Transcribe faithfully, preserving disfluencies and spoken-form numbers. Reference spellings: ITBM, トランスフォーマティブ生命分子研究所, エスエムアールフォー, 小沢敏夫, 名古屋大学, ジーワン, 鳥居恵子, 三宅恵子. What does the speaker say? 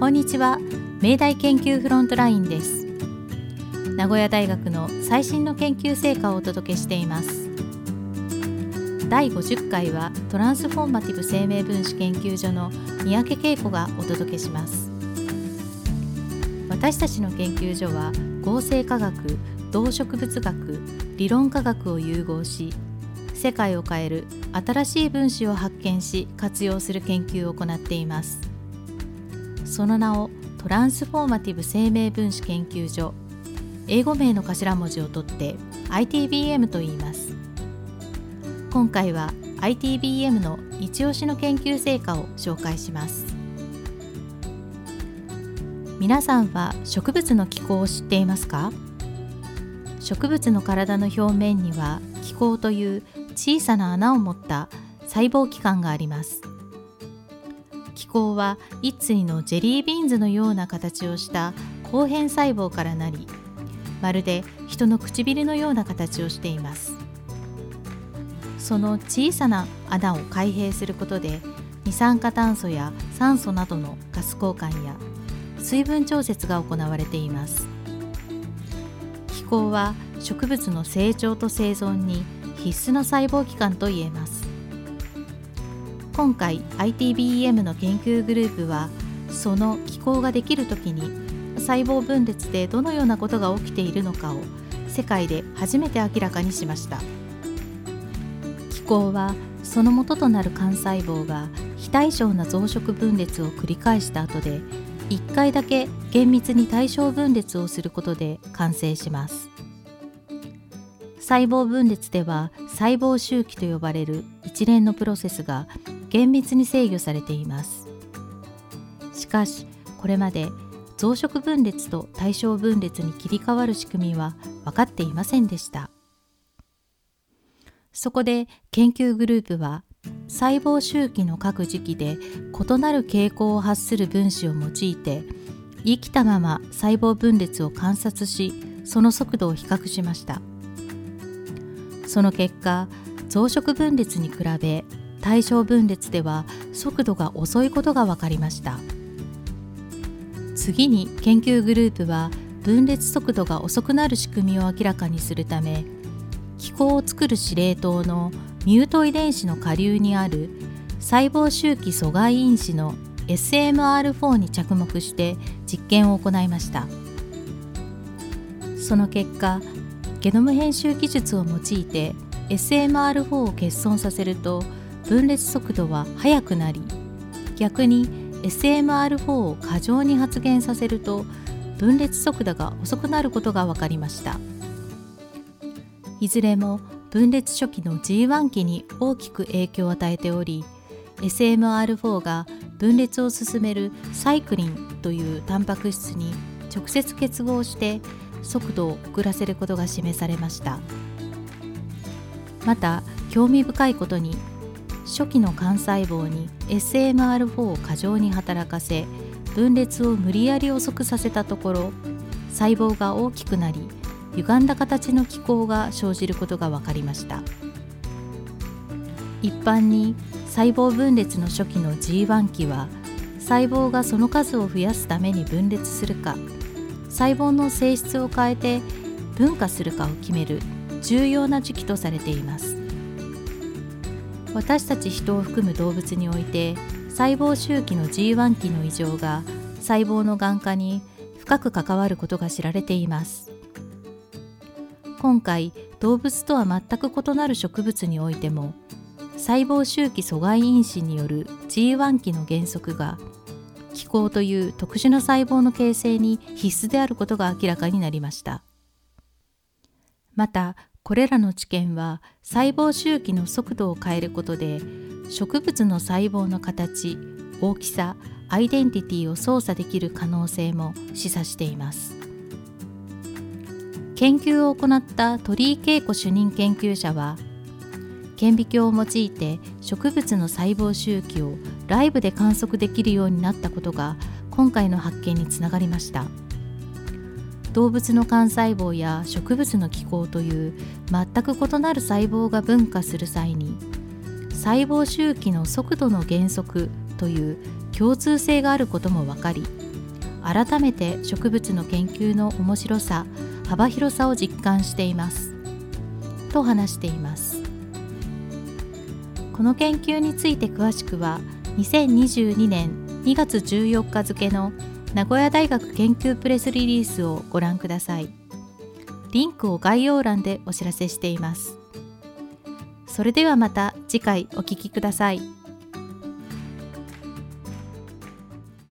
こんにちは。明大研究フロントラインです。名古屋大学の最新の研究成果をお届けしています。だいごじゅっかいはトランスフォーマティブ生命分子研究所の三宅恵子がお届けします。私たちの研究所は合成化学、動植物学、理論化学を融合し、世界を変える新しい分子を発見し活用する研究を行っています。その名をトランスフォーマティブ生命分子研究所、英語名の頭文字を取って アイティービーエム と言います。今回は アイティービーエム の一押しの研究成果を紹介します。皆さんは植物の気候を知っていますか？植物の体の表面には気孔という小さな穴を持った細胞器官があります。気孔は一対のジェリービーンズのような形をした後片細胞からなり、まるで人の唇のような形をしています。その小さな穴を開閉することで、二酸化炭素や酸素などのガス交換や水分調節が行われています。気孔は植物の成長と生存に必須の細胞器官といえます。今回 アイティービーエム の研究グループは、その気孔ができるときに細胞分裂でどのようなことが起きているのかを世界で初めて明らかにしました。気孔はその元となる幹細胞が非対称な増殖分裂を繰り返した後で、いっかいだけ厳密に対称分裂をすることで完成します。細胞分裂では細胞周期と呼ばれる一連のプロセスが厳密に制御されています。しかしこれまで増殖分裂と対称分裂に切り替わる仕組みは分かっていませんでした。そこで研究グループは、細胞周期の各時期で異なる傾向を発する分子を用いて、生きたまま細胞分裂を観察し、その速度を比較しました。その結果、増殖分裂に比べ対称分裂では速度が遅いことが分かりました。次に研究グループは、分裂速度が遅くなる仕組みを明らかにするため、気孔を作る司令塔のミュート遺伝子の下流にある細胞周期阻害因子の エスエムアールフォー に着目して実験を行いました。その結果、ゲノム編集技術を用いて エスエムアールフォー を欠損させると分裂速度は速くなり、逆にエスエムアールフォー を過剰に発現させると分裂速度が遅くなることが分かりました。いずれも分裂初期の ジーワン 期に大きく影響を与えており、 エスエムアールフォー が分裂を進めるサイクリンというタンパク質に直接結合して速度を遅らせることが示されました。また興味深いことに、初期の幹細胞に エスエムアールフォー を過剰に働かせ、分裂を無理やり遅くさせたところ、細胞が大きくなり、歪んだ形の気孔が生じることが分かりました。一般に細胞分裂の初期の ジーワン 期は、細胞がその数を増やすために分裂するか、細胞の性質を変えて分化するかを決める重要な時期とされています。私たち人を含む動物において、細胞周期の ジーワン 期の異常が細胞のがん化に深く関わることが知られています。今回、動物とは全く異なる植物においても、細胞周期阻害因子による ジーワン 期の原則が気孔という特殊な細胞の形成に必須であることが明らかになりました。またこれらの知見は、細胞周期の速度を変えることで植物の細胞の形、大きさ、アイデンティティを操作できる可能性も示唆しています。研究を行った鳥居恵子主任研究者は、顕微鏡を用いて植物の細胞周期をライブで観測できるようになったことが今回の発見につながりました。動物の幹細胞や植物の気孔という全く異なる細胞が分化する際に、細胞周期の速度の原則という共通性があることも分かり、改めて植物の研究の面白さ、幅広さを実感していますと話しています。この研究について詳しくはにせんにじゅうにねんにがつじゅうよっか付の名古屋大学研究プレスリリースをご覧ください。リンクを概要欄でお知らせしています。それではまた次回お聞きください。